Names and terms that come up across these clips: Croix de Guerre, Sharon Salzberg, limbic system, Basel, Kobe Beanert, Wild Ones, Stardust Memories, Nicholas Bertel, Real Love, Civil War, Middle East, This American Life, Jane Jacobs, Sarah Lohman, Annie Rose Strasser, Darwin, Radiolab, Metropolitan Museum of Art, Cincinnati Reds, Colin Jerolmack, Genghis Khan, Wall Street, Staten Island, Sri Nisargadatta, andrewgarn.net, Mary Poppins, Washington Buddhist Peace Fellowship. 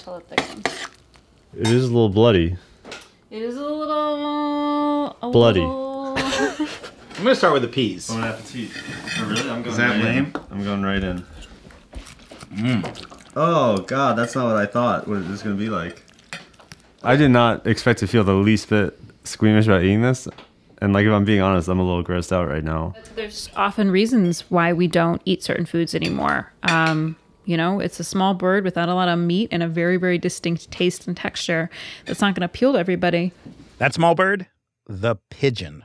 until it thickens. It is a little bloody. It is a little... bloody. I'm going to start with the peas. Bon appetit. Oh, really? I'm going Is that lame? I'm going right in. Oh, God, that's not what I thought what it was going to be like. I did not expect to feel the least bit squeamish about eating this. And, like, if I'm being honest, I'm a little grossed out right now. There's often reasons why we don't eat certain foods anymore. You know, it's a small bird without a lot of meat and a very, very distinct taste and texture that's not going to appeal to everybody. That small bird, the pigeon.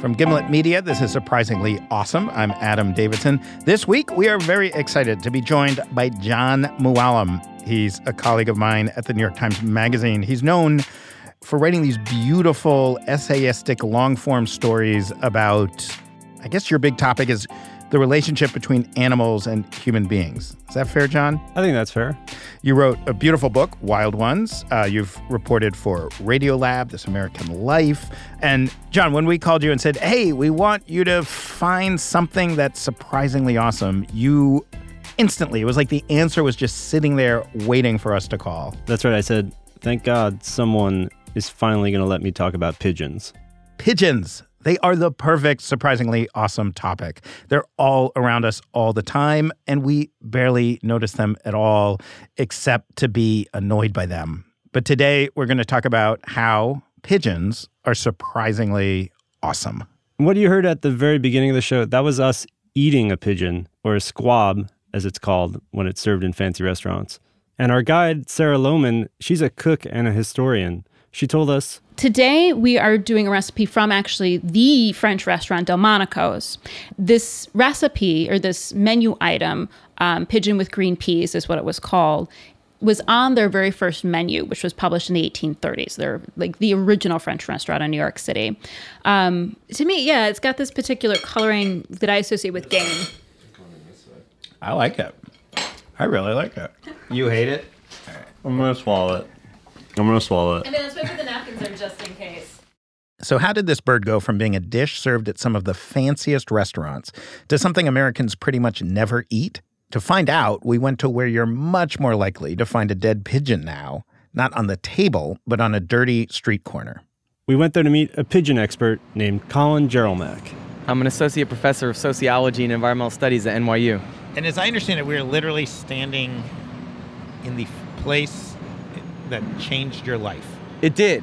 From Gimlet Media, this is Surprisingly Awesome. I'm Adam Davidson. This week, we are very excited to be joined by John Mooallem. He's a colleague of mine at the New York Times Magazine. He's known for writing these beautiful, essayistic, long-form stories about, I guess your big topic is the relationship between animals and human beings. Is that fair, John? I think that's fair. You wrote a beautiful book, Wild Ones. You've reported for Radiolab, This American Life. And John, when we called you and said, hey, we want you to find something that's surprisingly awesome, you instantly, it was like the answer was just sitting there waiting for us to call. That's right. I said, thank God someone is finally going to let me talk about pigeons. Pigeons. They are the perfect, surprisingly awesome topic. They're all around us all the time, and we barely notice them at all, except to be annoyed by them. But today, we're going to talk about how pigeons are surprisingly awesome. What you heard at the very beginning of the show, that was us eating a pigeon, or a squab, as it's called, when it's served in fancy restaurants. And our guide, Sarah Lohman, she's a cook and a historian. She told us, today we are doing a recipe from actually the French restaurant Delmonico's. This recipe, or this menu item, pigeon with green peas is what it was called, was on their very first menu, which was published in the 1830s. They're like the original French restaurant in New York City. To me, yeah, it's got this particular coloring that I associate with game. I like it. I really like it. You hate it? All right. I'm going to swallow it. I'm going to swallow it. And then let's wait for the napkins are just in case. So how did this bird go from being a dish served at some of the fanciest restaurants to something Americans pretty much never eat? To find out, we went to where you're much more likely to find a dead pigeon now, not on the table, but on a dirty street corner. We went there to meet a pigeon expert named Colin Jerolmack. I'm an associate professor of sociology and environmental studies at NYU. And as I understand it, we were literally standing in the place that changed your life. It did.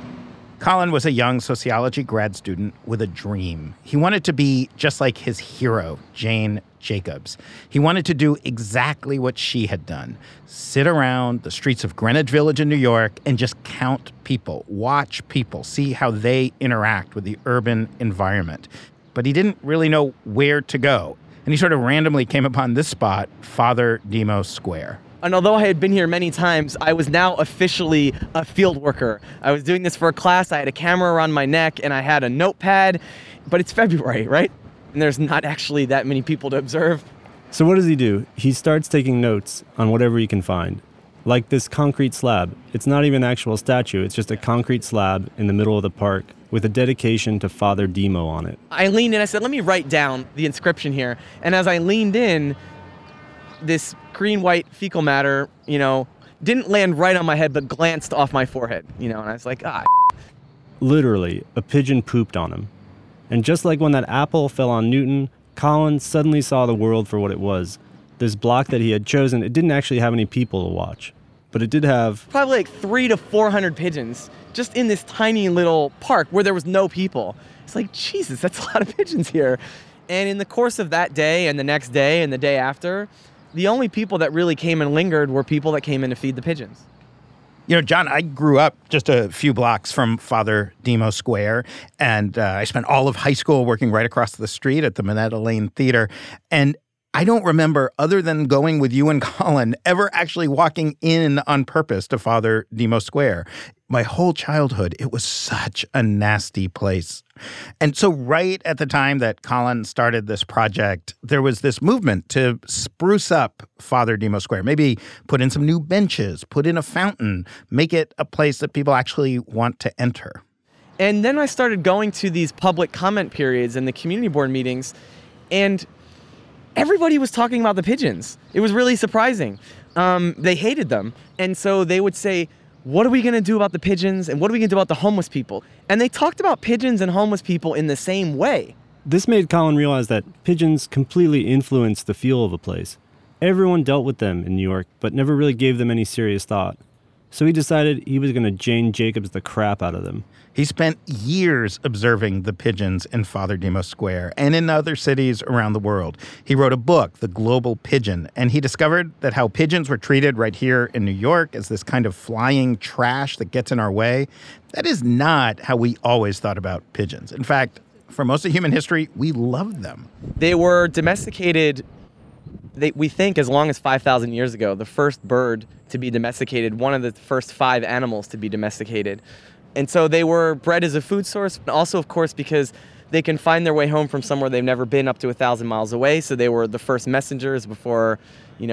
Colin was a young sociology grad student with a dream. He wanted to be just like his hero, Jane Jacobs. He wanted to do exactly what she had done. Sit around the streets of Greenwich Village in New York and just count people, watch people, see how they interact with the urban environment. But he didn't really know where to go. And he sort of randomly came upon this spot, Father Demo Square. And although I had been here many times, I was now officially a field worker. I was doing this for a class. I had a camera around my neck and I had a notepad, but it's February, right? And there's not actually that many people to observe. So what does he do? He starts taking notes on whatever he can find, like this concrete slab. It's not even an actual statue. It's just a concrete slab in the middle of the park with a dedication to Father Demo on it. I leaned in. I said, let me write down the inscription here. And as I leaned in, this green-white fecal matter, you know, didn't land right on my head, but glanced off my forehead, you know, and I was like, ah. Literally, a pigeon pooped on him. And just like when that apple fell on Newton, Colin suddenly saw the world for what it was. This block that he had chosen, it didn't actually have any people to watch, but it did have probably like 300 to 400 pigeons just in this tiny little park where there was no people. It's like, Jesus, that's a lot of pigeons here. And in the course of that day and the next day and the day after, the only people that really came and lingered were people that came in to feed the pigeons. You know, John, I grew up just a few blocks from Father Demo Square, and I spent all of high school working right across the street at the Minetta Lane Theater. And I don't remember, other than going with you and Colin, ever actually walking in on purpose to Father Demo Square. My whole childhood, it was such a nasty place. And so right at the time that Colin started this project, there was this movement to spruce up Father Demo Square, maybe put in some new benches, put in a fountain, make it a place that people actually want to enter. And then I started going to these public comment periods and the community board meetings, and everybody was talking about the pigeons. It was really surprising. They hated them. And so they would say, what are we going to do about the pigeons? And what are we going to do about the homeless people? And they talked about pigeons and homeless people in the same way. This made Colin realize that pigeons completely influenced the feel of a place. Everyone dealt with them in New York, but never really gave them any serious thought. So he decided he was going to Jane Jacobs the crap out of them. He spent years observing the pigeons in Father Demo Square and in other cities around the world. He wrote a book, The Global Pigeon, and he discovered that how pigeons were treated right here in New York as this kind of flying trash that gets in our way, that is not how we always thought about pigeons. In fact, for most of human history, we loved them. They were domesticated. We think as long as 5,000 years ago, the first bird to be domesticated, one of the first five animals to be domesticated. And so they were bred as a food source, but also, of course, because they can find their way home from somewhere they've never been up to 1,000 miles away. So they were the first messengers before,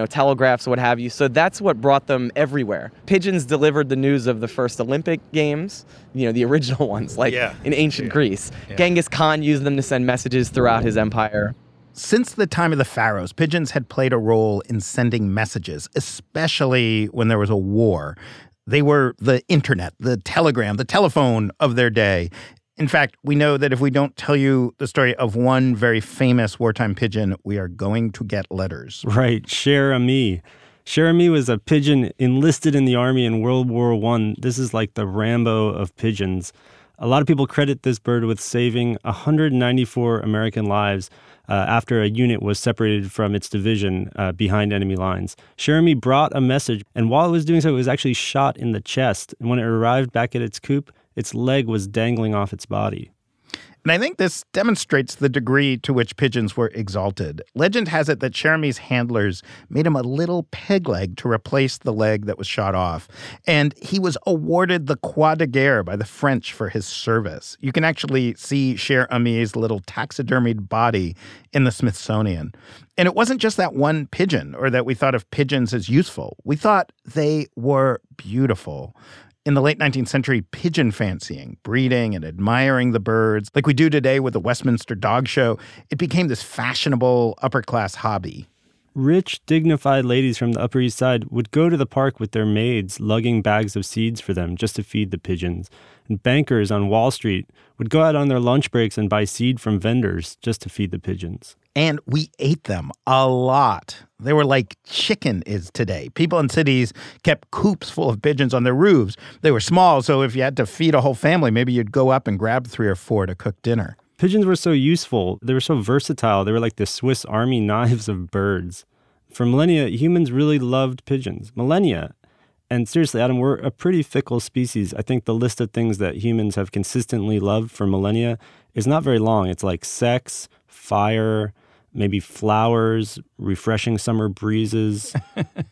telegraphs, what have you. So that's what brought them everywhere. Pigeons delivered the news of the first Olympic Games, the original ones, in ancient Greece. Yeah. Genghis Khan used them to send messages throughout his empire. Since the time of the pharaohs, pigeons had played a role in sending messages, especially when there was a war. They were the internet, the telegram, the telephone of their day. In fact, we know that if we don't tell you the story of one very famous wartime pigeon, we are going to get letters. Right, Cher Ami. Cher Ami was a pigeon enlisted in the army in World War I. This is like the Rambo of pigeons. A lot of people credit this bird with saving 194 American lives after a unit was separated from its division behind enemy lines. Cher Ami brought a message, and while it was doing so, it was actually shot in the chest. And when it arrived back at its coop, its leg was dangling off its body. And I think this demonstrates the degree to which pigeons were exalted. Legend has it that Cher Ami's handlers made him a little peg leg to replace the leg that was shot off. And he was awarded the Croix de Guerre by the French for his service. You can actually see Cher Ami's little taxidermied body in the Smithsonian. And it wasn't just that one pigeon or that we thought of pigeons as useful. We thought they were beautiful. In the late 19th century, pigeon fancying, breeding, and admiring the birds, like we do today with the Westminster Dog Show, it became this fashionable upper-class hobby. Rich, dignified ladies from the Upper East Side would go to the park with their maids, lugging bags of seeds for them just to feed the pigeons. And bankers on Wall Street would go out on their lunch breaks and buy seed from vendors just to feed the pigeons. And we ate them a lot. They were like chicken is today. People in cities kept coops full of pigeons on their roofs. They were small, so if you had to feed a whole family, maybe you'd go up and grab 3 or 4 to cook dinner. Pigeons were so useful. They were so versatile. They were like the Swiss Army knives of birds. For millennia, humans really loved pigeons. Millennia. And seriously, Adam, we're a pretty fickle species. I think the list of things that humans have consistently loved for millennia is not very long. It's like sex, fire, maybe flowers, refreshing summer breezes.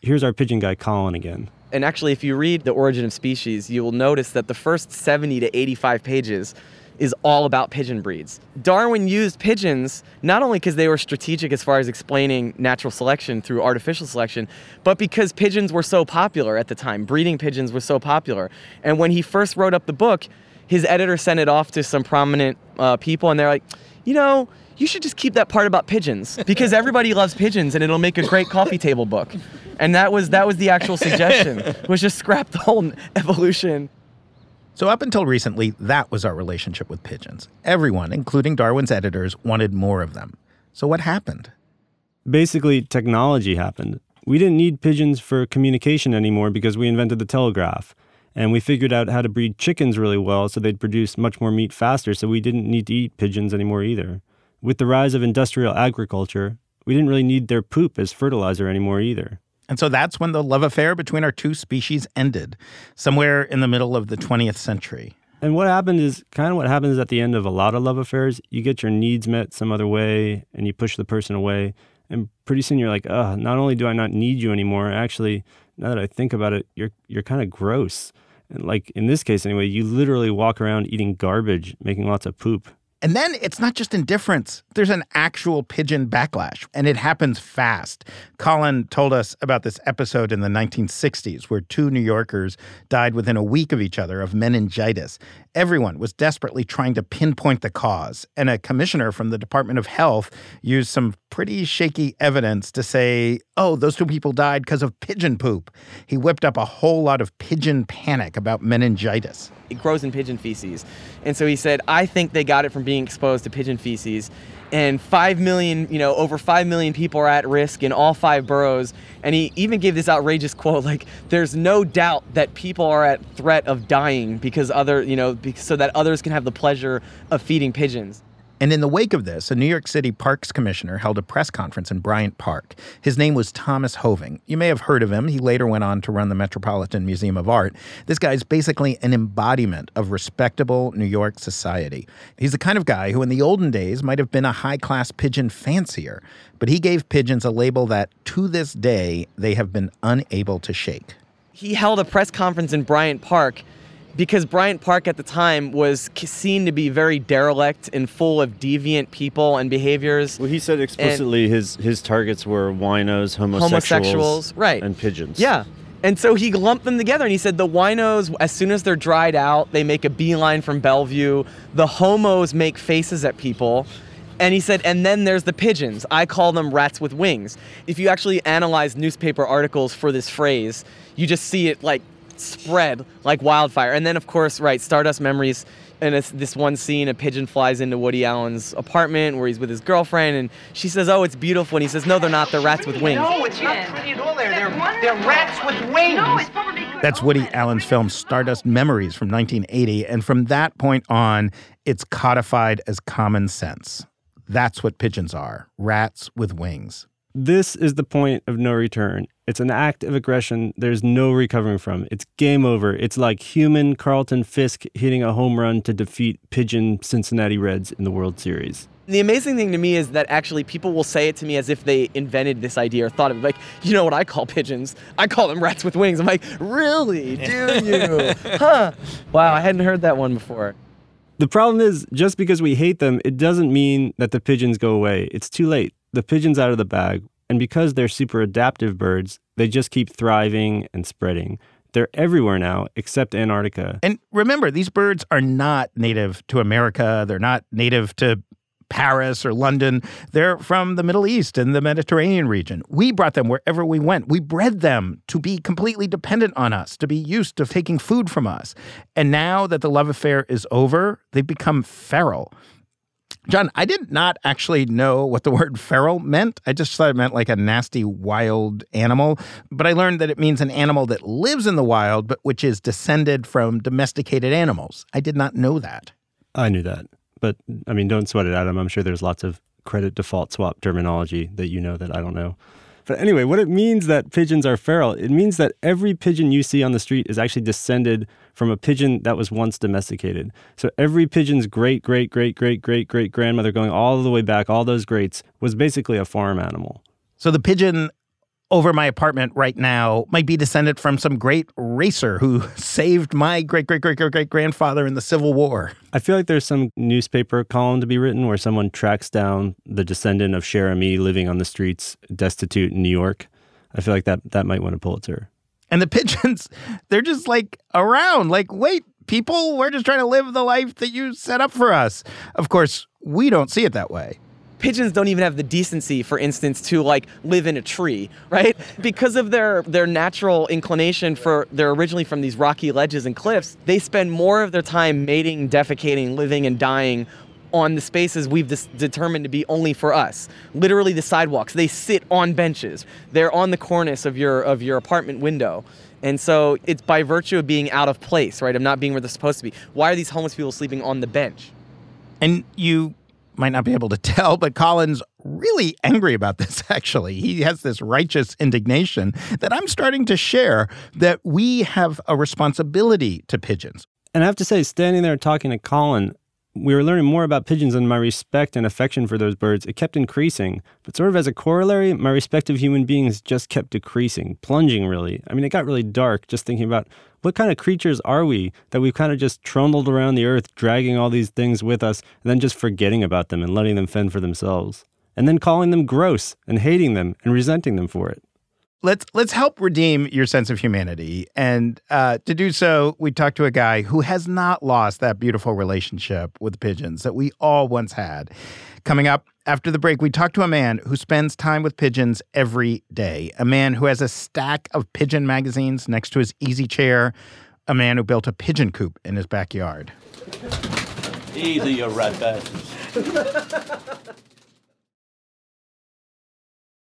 Here's our pigeon guy, Colin, again. And actually, if you read The Origin of Species, you will notice that the first 70 to 85 pages is all about pigeon breeds. Darwin used pigeons not only because they were strategic as far as explaining natural selection through artificial selection, but because pigeons were so popular at the time. Breeding pigeons was so popular. And when he first wrote up the book, his editor sent it off to some prominent people, and they're like, you should just keep that part about pigeons because everybody loves pigeons and it'll make a great coffee table book. And that was the actual suggestion, was just scrap the whole evolution. So up until recently, that was our relationship with pigeons. Everyone, including Darwin's editors, wanted more of them. So what happened? Basically, technology happened. We didn't need pigeons for communication anymore because we invented the telegraph. And we figured out how to breed chickens really well so they'd produce much more meat faster, so we didn't need to eat pigeons anymore either. With the rise of industrial agriculture, we didn't really need their poop as fertilizer anymore either. And so that's when the love affair between our two species ended, somewhere in the middle of the 20th century. And what happened is kind of what happens at the end of a lot of love affairs. You get your needs met some other way, and you push the person away. And pretty soon you're like, not only do I not need you anymore, actually, now that I think about it, you're kind of gross. And like in this case anyway, you literally walk around eating garbage, making lots of poop. And then it's not just indifference. There's an actual pigeon backlash, and it happens fast. Colin told us about this episode in the 1960s where two New Yorkers died within a week of each other of meningitis. Everyone was desperately trying to pinpoint the cause, and a commissioner from the Department of Health used some pretty shaky evidence to say, oh, those two people died because of pigeon poop. He whipped up a whole lot of pigeon panic about meningitis. It grows in pigeon feces. And so he said, I think they got it from being exposed to pigeon feces. And 5 million, over 5 million people are at risk in all 5 boroughs. And he even gave this outrageous quote, like, there's no doubt that people are at threat of dying because so that others can have the pleasure of feeding pigeons. And in the wake of this, a New York City Parks commissioner held a press conference in Bryant Park. His name was Thomas Hoving. You may have heard of him. He later went on to run the Metropolitan Museum of Art. This guy's basically an embodiment of respectable New York society. He's the kind of guy who in the olden days might have been a high-class pigeon fancier, but he gave pigeons a label that, to this day, they have been unable to shake. He held a press conference in Bryant Park because Bryant Park at the time was seen to be very derelict and full of deviant people and behaviors. Well, he said explicitly his targets were winos, homosexuals, right, and pigeons. Yeah. And so he lumped them together, and he said the winos, as soon as they're dried out, they make a beeline from Bellevue. The homos make faces at people. And he said, and then there's the pigeons. I call them rats with wings. If you actually analyze newspaper articles for this phrase, you just see it like spread like wildfire. And then, of course, right, Stardust Memories, and it's this one scene, a pigeon flies into Woody Allen's apartment where he's with his girlfriend, and she says, oh, it's beautiful, and he says, no, they're not, they're rats with wings. No, it's not pretty at all. They're rats with wings. No, it's probably good. That's Woody Allen's film Stardust Memories from 1980, and from that point on, it's codified as common sense. That's what pigeons are, rats with wings. This is the point of no return. It's an act of aggression there's no recovering from. It's game over. It's like human Carlton Fisk hitting a home run to defeat pigeon Cincinnati Reds in the World Series. The amazing thing to me is that actually people will say it to me as if they invented this idea or thought of it. Like, you know what I call pigeons? I call them rats with wings. I'm like, really? Do you? Huh? Wow, I hadn't heard that one before. The problem is, just because we hate them, it doesn't mean that the pigeons go away. It's too late. The pigeon's out of the bag. And because they're super adaptive birds, they just keep thriving and spreading. They're everywhere now, except Antarctica. And remember, these birds are not native to America. They're not native to Paris or London. They're from the Middle East and the Mediterranean region. We brought them wherever we went. We bred them to be completely dependent on us, to be used to taking food from us. And now that the love affair is over, they've become feral. John, I did not actually know what the word feral meant. I just thought it meant like a nasty wild animal. But I learned that it means an animal that lives in the wild, but which is descended from domesticated animals. I did not know that. I knew that. But, I mean, don't sweat it, Adam. I'm sure there's lots of credit default swap terminology that you know that I don't know. But anyway, what it means that pigeons are feral, it means that every pigeon you see on the street is actually descended from a pigeon that was once domesticated. So every pigeon's great-great-great-great-great-great-grandmother going all the way back, all those greats, was basically a farm animal. So the pigeon over my apartment right now might be descended from some great racer who saved my great-great-great-great-great-grandfather in the Civil War. I feel like there's some newspaper column to be written where someone tracks down the descendant of Cher Ami living on the streets, destitute in New York. I feel like that might win a Pulitzer. And the pigeons, they're just like around, like, wait, people, we're just trying to live the life that you set up for us. Of course, we don't see it that way. Pigeons don't even have the decency, for instance, to like live in a tree, right? Because of their natural inclination for, they're originally from these rocky ledges and cliffs, they spend more of their time mating, defecating, living and dying on the spaces we've determined to be only for us. Literally the sidewalks, they sit on benches. They're on the cornice of your apartment window. And so it's by virtue of being out of place, right? Of not being where they're supposed to be. Why are these homeless people sleeping on the bench? And you might not be able to tell, but Colin's really angry about this, actually. He has this righteous indignation that I'm starting to share, that we have a responsibility to pigeons. And I have to say, standing there talking to Colin, we were learning more about pigeons, and my respect and affection for those birds, it kept increasing. But sort of as a corollary, my respect of human beings just kept decreasing, plunging really. I mean, it got really dark just thinking about what kind of creatures are we that we've kind of just trundled around the earth, dragging all these things with us, and then just forgetting about them and letting them fend for themselves. And then calling them gross and hating them and resenting them for it. Let's help redeem your sense of humanity. And to do so, we talked to a guy who has not lost that beautiful relationship with pigeons that we all once had. Coming up after the break, we talked to a man who spends time with pigeons every day, a man who has a stack of pigeon magazines next to his easy chair, a man who built a pigeon coop in his backyard. Easy, you rat bastards.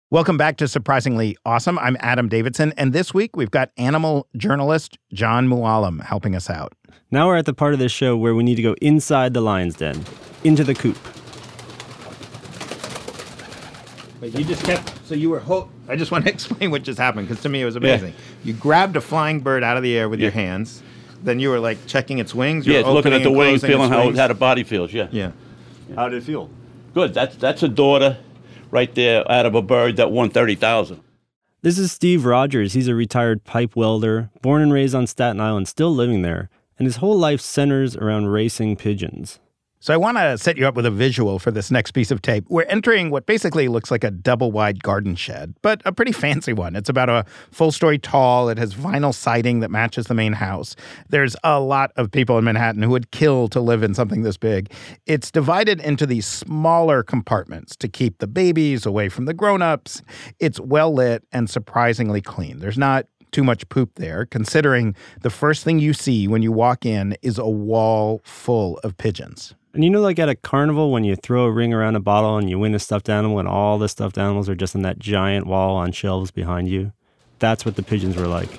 Welcome back to Surprisingly Awesome. I'm Adam Davidson, and this week we've got animal journalist John Mooallem helping us out. Now we're at the part of this show where we need to go inside the lion's den, into the coop. But you just kept, so you were hooked. I just want to explain what just happened, because to me it was amazing. Yeah. You grabbed a flying bird out of the air with your hands, then you were like checking its wings. You were looking at the wings, feeling how the body feels, yeah. How did it feel? Good, that's a daughter. Right there out of a bird that won $30,000. This is Steve Rogers. He's a retired pipe welder, born and raised on Staten Island, still living there. And his whole life centers around racing pigeons. So I want to set you up with a visual for this next piece of tape. We're entering what basically looks like a double-wide garden shed, but a pretty fancy one. It's about a full story tall. It has vinyl siding that matches the main house. There's a lot of people in Manhattan who would kill to live in something this big. It's divided into these smaller compartments to keep the babies away from the grown-ups. It's well-lit and surprisingly clean. There's not too much poop there, considering the first thing you see when you walk in is a wall full of pigeons. And you know, like at a carnival, when you throw a ring around a bottle and you win a stuffed animal and all the stuffed animals are just in that giant wall on shelves behind you? That's what the pigeons were like.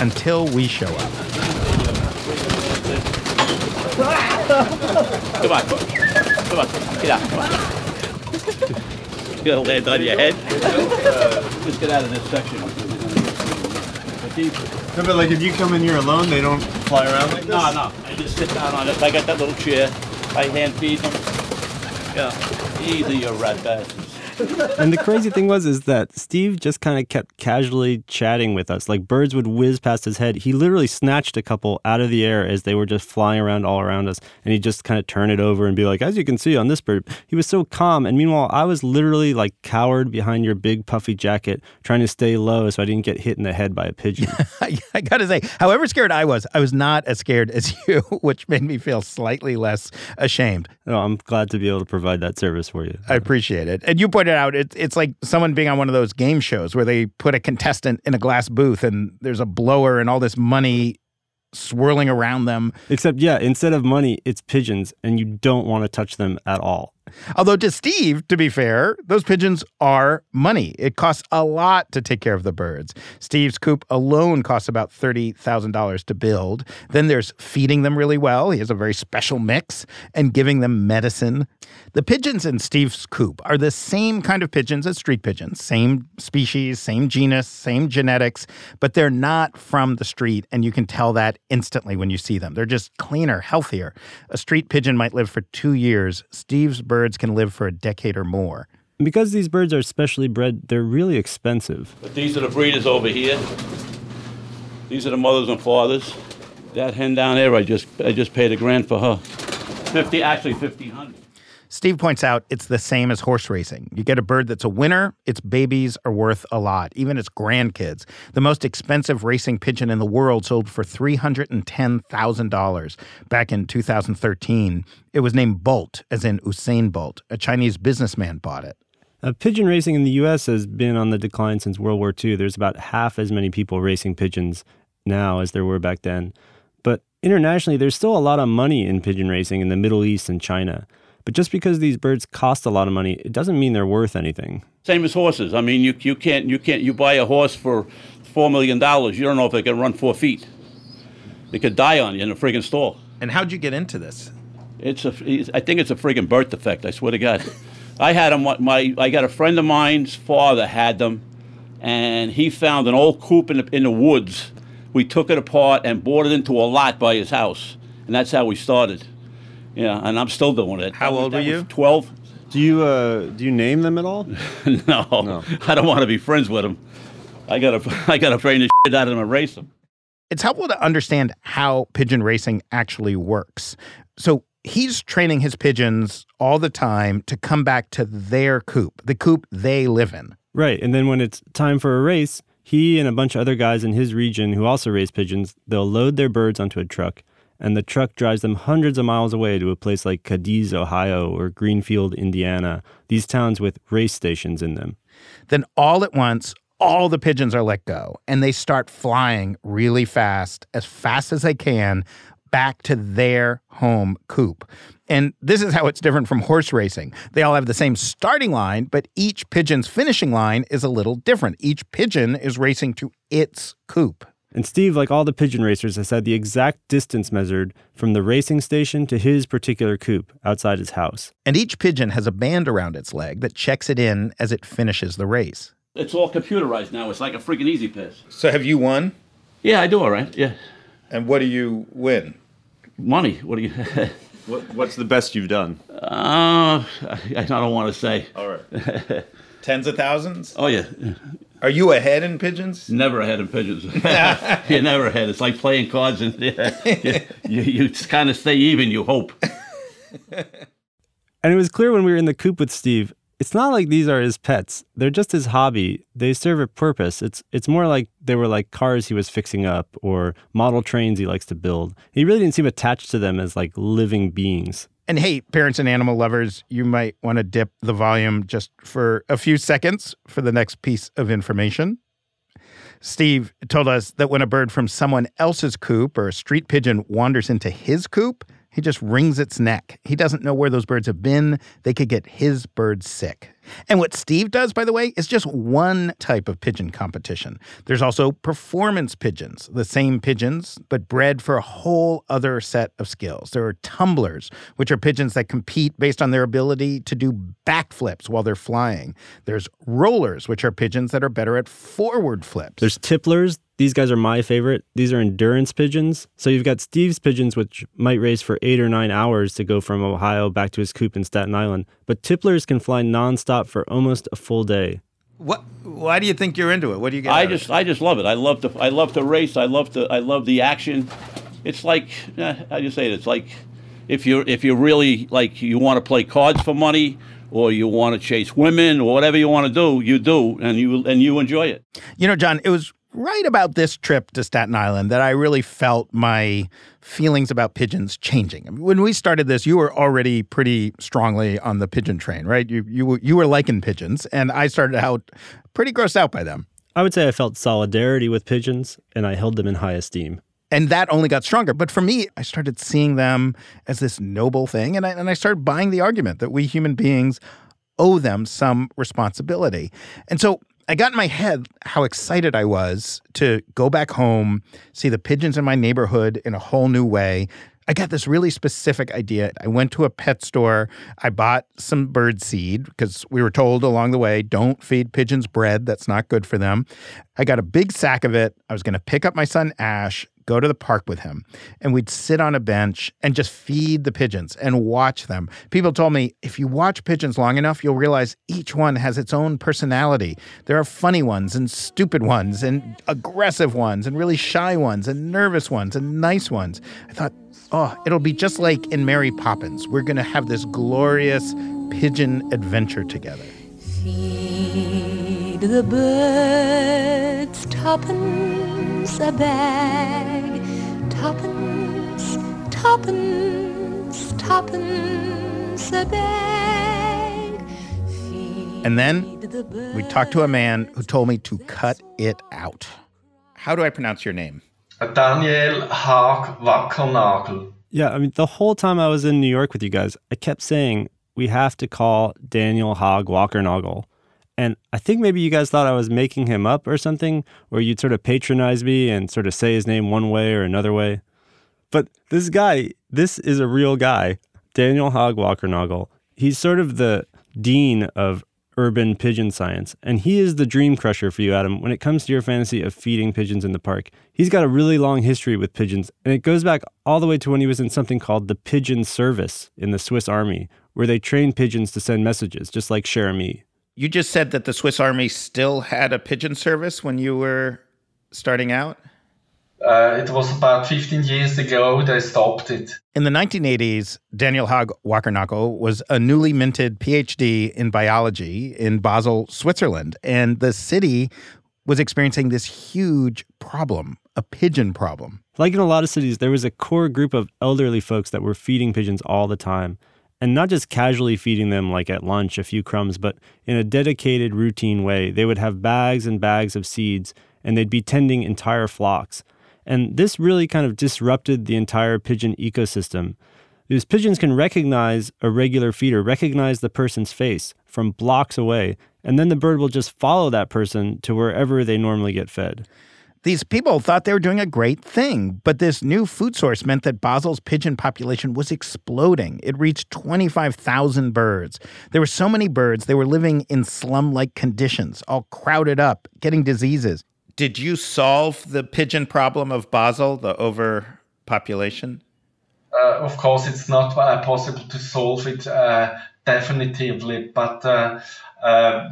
Until we show up. Come on. Come on. Get out. Come on. You're going to land on your head? Just get out of this section. Remember, like, if you come in here alone, they don't fly around like this? No. I just sit down on it. I got that little chair. I hand feed them. Yeah. Easy, you rat bastards. And the crazy thing was that Steve just kind of kept casually chatting with us. Like, birds would whiz past his head. He literally snatched a couple out of the air as they were just flying around all around us. And he'd just kind of turn it over and be like, as you can see on this bird. He was so calm. And meanwhile, I was literally, like, cowered behind your big puffy jacket trying to stay low so I didn't get hit in the head by a pigeon. I gotta say, however scared I was not as scared as you, which made me feel slightly less ashamed. No, I'm glad to be able to provide that service for you. I appreciate it. And you pointed out, it's like someone being on one of those game shows where they put a contestant in a glass booth and there's a blower and all this money swirling around them. Except, instead of money, it's pigeons, and you don't want to touch them at all. Although to Steve, to be fair, those pigeons are money. It costs a lot to take care of the birds. Steve's coop alone costs about $30,000 to build. Then there's feeding them really well. He has a very special mix and giving them medicine. The pigeons in Steve's coop are the same kind of pigeons as street pigeons, same species, same genus, same genetics, but they're not from the street, and you can tell that instantly when you see them. They're just cleaner, healthier. A street pigeon might live for 2 years. Steve's birds can live for a decade or more. Because these birds are specially bred, they're really expensive. But these are the breeders over here. These are the mothers and fathers. That hen down there, I just paid $1,000 for her. $1,500. Steve points out it's the same as horse racing. You get a bird that's a winner, its babies are worth a lot, even its grandkids. The most expensive racing pigeon in the world sold for $310,000 back in 2013. It was named Bolt, as in Usain Bolt. A Chinese businessman bought it. Pigeon racing in the U.S. has been on the decline since World War II. There's about half as many people racing pigeons now as there were back then. But internationally, there's still a lot of money in pigeon racing in the Middle East and China. But just because these birds cost a lot of money, it doesn't mean they're worth anything. Same as horses. I mean, you buy a horse for $4 million. You don't know if it can run 4 feet. It could die on you in a friggin' stall. And how'd you get into this? I think it's a friggin' birth defect, I swear to God. I got a friend of mine's father had them, and he found an old coop in the woods. We took it apart and bought it into a lot by his house. And that's how we started. Yeah, and I'm still doing it. How old were you? 12. Do you name them at all? No. I don't want to be friends with them. I gotta train the shit out of them and race them. It's helpful to understand how pigeon racing actually works. So he's training his pigeons all the time to come back to their coop, the coop they live in. Right, and then when it's time for a race, he and a bunch of other guys in his region who also raise pigeons, they'll load their birds onto a truck, and the truck drives them hundreds of miles away to a place like Cadiz, Ohio, or Greenfield, Indiana, these towns with race stations in them. Then all at once, all the pigeons are let go, and they start flying really fast as they can, back to their home coop. And this is how it's different from horse racing. They all have the same starting line, but each pigeon's finishing line is a little different. Each pigeon is racing to its coop. And Steve, like all the pigeon racers, has had the exact distance measured from the racing station to his particular coop outside his house. And each pigeon has a band around its leg that checks it in as it finishes the race. It's all computerized now. It's like a freaking easy piss. So have you won? Yeah, I do all right, yeah. And what do you win? Money. What do you? What's the best you've done? I don't want to say. All right. Tens of thousands? Oh yeah. Are you ahead in pigeons? Never ahead in pigeons. You're never ahead. It's like playing cards, and you just kind of stay even. You hope. And it was clear when we were in the coop with Steve. It's not like these are his pets. They're just his hobby. They serve a purpose. It's more like they were like cars he was fixing up or model trains he likes to build. He really didn't seem attached to them as like living beings. And hey, parents and animal lovers, you might want to dip the volume just for a few seconds for the next piece of information. Steve told us that when a bird from someone else's coop or a street pigeon wanders into his coop, he just wrings its neck. He doesn't know where those birds have been. They could get his bird sick. And what Steve does, by the way, is just one type of pigeon competition. There's also performance pigeons, the same pigeons, but bred for a whole other set of skills. There are tumblers, which are pigeons that compete based on their ability to do backflips while they're flying. There's rollers, which are pigeons that are better at forward flips. There's tipplers. These guys are my favorite. These are endurance pigeons. So you've got Steve's pigeons, which might race for 8 or 9 hours to go from Ohio back to his coop in Staten Island. But tipplers can fly nonstop for almost a full day. What? Why do you think you're into it? What do you get? I just love it. I love to race. I love the action. It's like how do you say it? It's like if you really like you want to play cards for money, or you want to chase women, or whatever you want to do, you do, and you enjoy it. You know, John, it was right about this trip to Staten Island that I really felt my feelings about pigeons changing. I mean, when we started this, you were already pretty strongly on the pigeon train, right? You were liking pigeons, and I started out pretty grossed out by them. I would say I felt solidarity with pigeons, and I held them in high esteem. And that only got stronger. But for me, I started seeing them as this noble thing, and I started buying the argument that we human beings owe them some responsibility. And so I got in my head how excited I was to go back home, see the pigeons in my neighborhood in a whole new way. I got this really specific idea. I went to a pet store. I bought some bird seed because we were told along the way, don't feed pigeons bread. That's not good for them. I got a big sack of it. I was going to pick up my son, Ash, go to the park with him, and we'd sit on a bench and just feed the pigeons and watch them. People told me, if you watch pigeons long enough, you'll realize each one has its own personality. There are funny ones and stupid ones and aggressive ones and really shy ones and nervous ones and nice ones. I thought, oh, it'll be just like in Mary Poppins. We're going to have this glorious pigeon adventure together. Feed the birds tuppence a bag, tuppence, tuppence, tuppence a bag. And then we talked to a man who told me to cut it out. How do I pronounce your name? Daniel Haag-Wackernagel. Yeah, I mean, the whole time I was in New York with you guys, I kept saying, we have to call Daniel Haag-Wackernagel. And I think maybe you guys thought I was making him up or something, or you'd sort of patronize me and sort of say his name one way or another way. But this guy, this is a real guy, Daniel Haag-Wackernagel. He's sort of the dean of urban pigeon science, and he is the dream crusher for you, Adam, when it comes to your fantasy of feeding pigeons in the park. He's got a really long history with pigeons, and it goes back all the way to when he was in something called the Pigeon Service in the Swiss Army, where they trained pigeons to send messages, just like Cher Ami. You just said that the Swiss Army still had a pigeon service when you were starting out? It was about 15 years ago they stopped it. In the 1980s, Daniel Haag-Wackernagel was a newly minted PhD in biology in Basel, Switzerland. And the city was experiencing this huge problem, a pigeon problem. Like in a lot of cities, there was a core group of elderly folks that were feeding pigeons all the time. And not just casually feeding them, like at lunch, a few crumbs, but in a dedicated, routine way. They would have bags and bags of seeds, and they'd be tending entire flocks. And this really kind of disrupted the entire pigeon ecosystem. Because pigeons can recognize a regular feeder, recognize the person's face from blocks away, and then the bird will just follow that person to wherever they normally get fed. These people thought they were doing a great thing, but this new food source meant that Basel's pigeon population was exploding. It reached 25,000 birds. There were so many birds, they were living in slum-like conditions, all crowded up, getting diseases. Did you solve the pigeon problem of Basel, the overpopulation? Of course, it's not possible to solve it definitively, but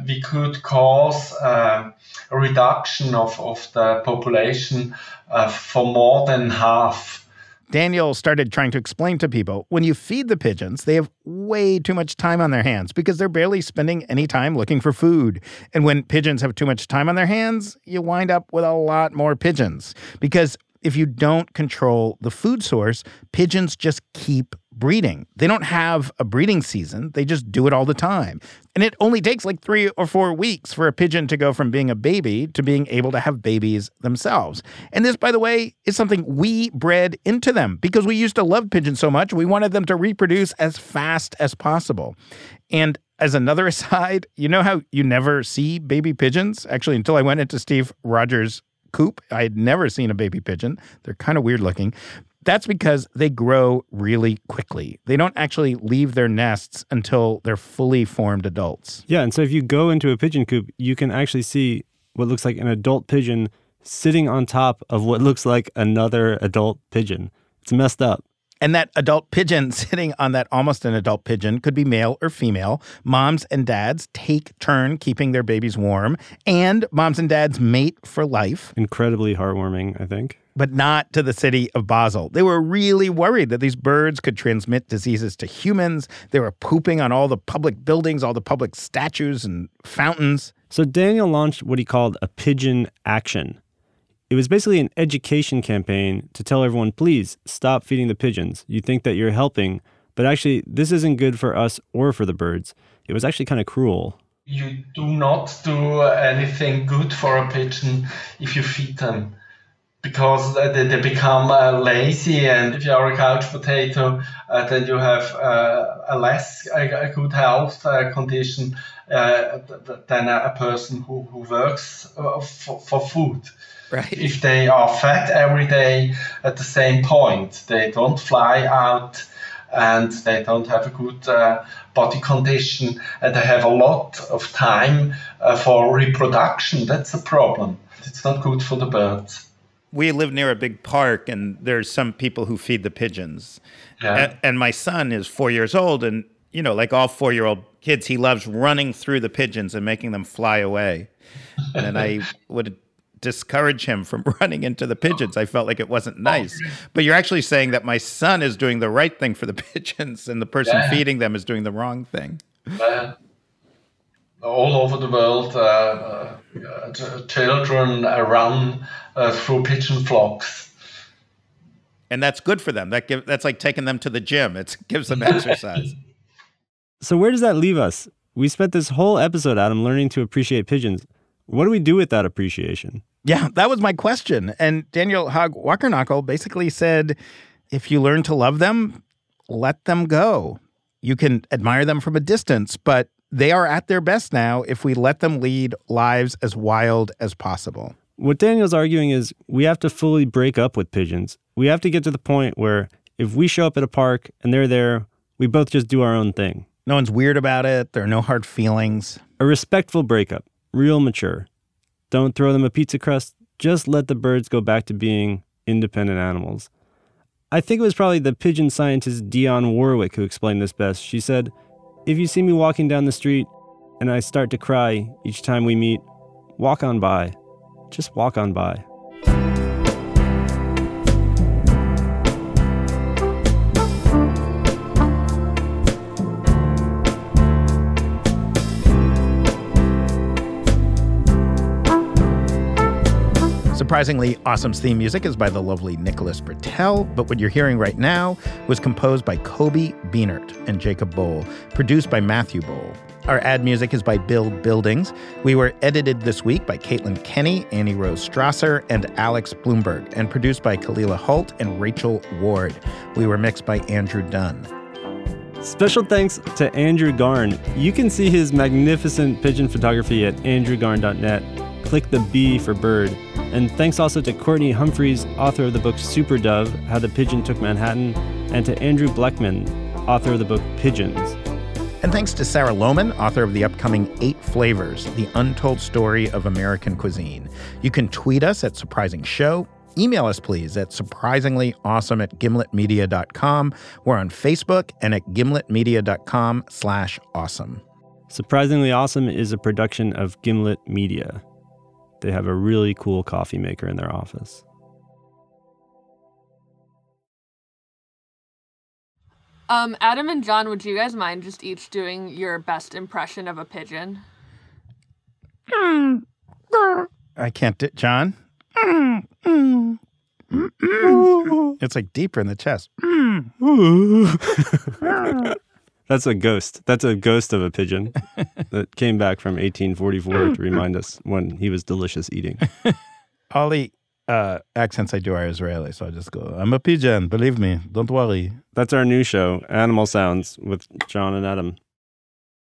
we could cause a reduction of the population for more than half. Daniel started trying to explain to people, when you feed the pigeons, they have way too much time on their hands because they're barely spending any time looking for food. And when pigeons have too much time on their hands, you wind up with a lot more pigeons. Because if you don't control the food source, pigeons just keep breeding. They don't have a breeding season. They just do it all the time. And it only takes like 3 or 4 weeks for a pigeon to go from being a baby to being able to have babies themselves. And this, by the way, is something we bred into them because we used to love pigeons so much. We wanted them to reproduce as fast as possible. And as another aside, you know how you never see baby pigeons? Actually, until I went into Steve Rogers' coop, I had never seen a baby pigeon. They're kind of weird looking. That's because they grow really quickly. They don't actually leave their nests until they're fully formed adults. Yeah, and so if you go into a pigeon coop, you can actually see what looks like an adult pigeon sitting on top of what looks like another adult pigeon. It's messed up. And that adult pigeon sitting on that almost an adult pigeon could be male or female. Moms and dads take turn keeping their babies warm, and moms and dads mate for life. Incredibly heartwarming, I think. But not to the city of Basel. They were really worried that these birds could transmit diseases to humans. They were pooping on all the public buildings, all the public statues and fountains. So Daniel launched what he called a pigeon action. It was basically an education campaign to tell everyone, please stop feeding the pigeons. You think that you're helping, but actually this isn't good for us or for the birds. It was actually kind of cruel. You do not do anything good for a pigeon if you feed them. Because they become lazy, and if you are a couch potato, then you have a less a good health condition than a person who works for food. Right. If they are fed every day at the same point, they don't fly out, and they don't have a good body condition, and they have a lot of time for reproduction. That's a problem. It's not good for the birds. We live near a big park, and there's some people who feed the pigeons. Yeah. And my son is 4 years old, and, you know, like all four-year-old kids, he loves running through the pigeons and making them fly away. And I would discourage him from running into the pigeons. I felt like it wasn't nice. But you're actually saying that my son is doing the right thing for the pigeons, and the person feeding them is doing the wrong thing. All over the world, children run through pigeon flocks. And that's good for them. That's like taking them to the gym. It gives them exercise. So where does that leave us? We spent this whole episode, Adam, learning to appreciate pigeons. What do we do with that appreciation? Yeah, that was my question. And Daniel Haag-Wackernagel basically said, if you learn to love them, let them go. You can admire them from a distance, but they are at their best now if we let them lead lives as wild as possible. What Daniel's arguing is we have to fully break up with pigeons. We have to get to the point where if we show up at a park and they're there, we both just do our own thing. No one's weird about it. There are no hard feelings. A respectful breakup. Real mature. Don't throw them a pizza crust. Just let the birds go back to being independent animals. I think it was probably the pigeon scientist Dionne Warwick who explained this best. She said, if you see me walking down the street and I start to cry each time we meet, walk on by. Just walk on by. Surprisingly Awesome's theme music is by the lovely Nicholas Bertel, but what you're hearing right now was composed by Kobe Beanert and Jacob Boll, produced by Matthew Boll. Our ad music is by Build Buildings. We were edited this week by Caitlin Kenny, Annie Rose Strasser, and Alex Bloomberg, and produced by Kalila Holt and Rachel Ward. We were mixed by Andrew Dunn. Special thanks to Andrew Garn. You can see his magnificent pigeon photography at andrewgarn.net. Click the B for bird. And thanks also to Courtney Humphreys, author of the book Super Dove, How the Pigeon Took Manhattan, and to Andrew Bleckman, author of the book Pigeons. And thanks to Sarah Lohman, author of the upcoming 8 Flavors, The Untold Story of American Cuisine. You can tweet us at Surprising Show. Email us, please, at surprisinglyawesome@gimletmedia.com. We're on Facebook and at gimletmedia.com/awesome. Surprisingly Awesome is a production of Gimlet Media. They have a really cool coffee maker in their office. Adam and John, would you guys mind just each doing your best impression of a pigeon? I can't do it. John? It's like deeper in the chest. That's a ghost. That's a ghost of a pigeon that came back from 1844 to remind us when he was delicious eating. All the accents I do are Israeli, so I just go, I'm a pigeon, believe me, don't worry. That's our new show, Animal Sounds, with John and Adam.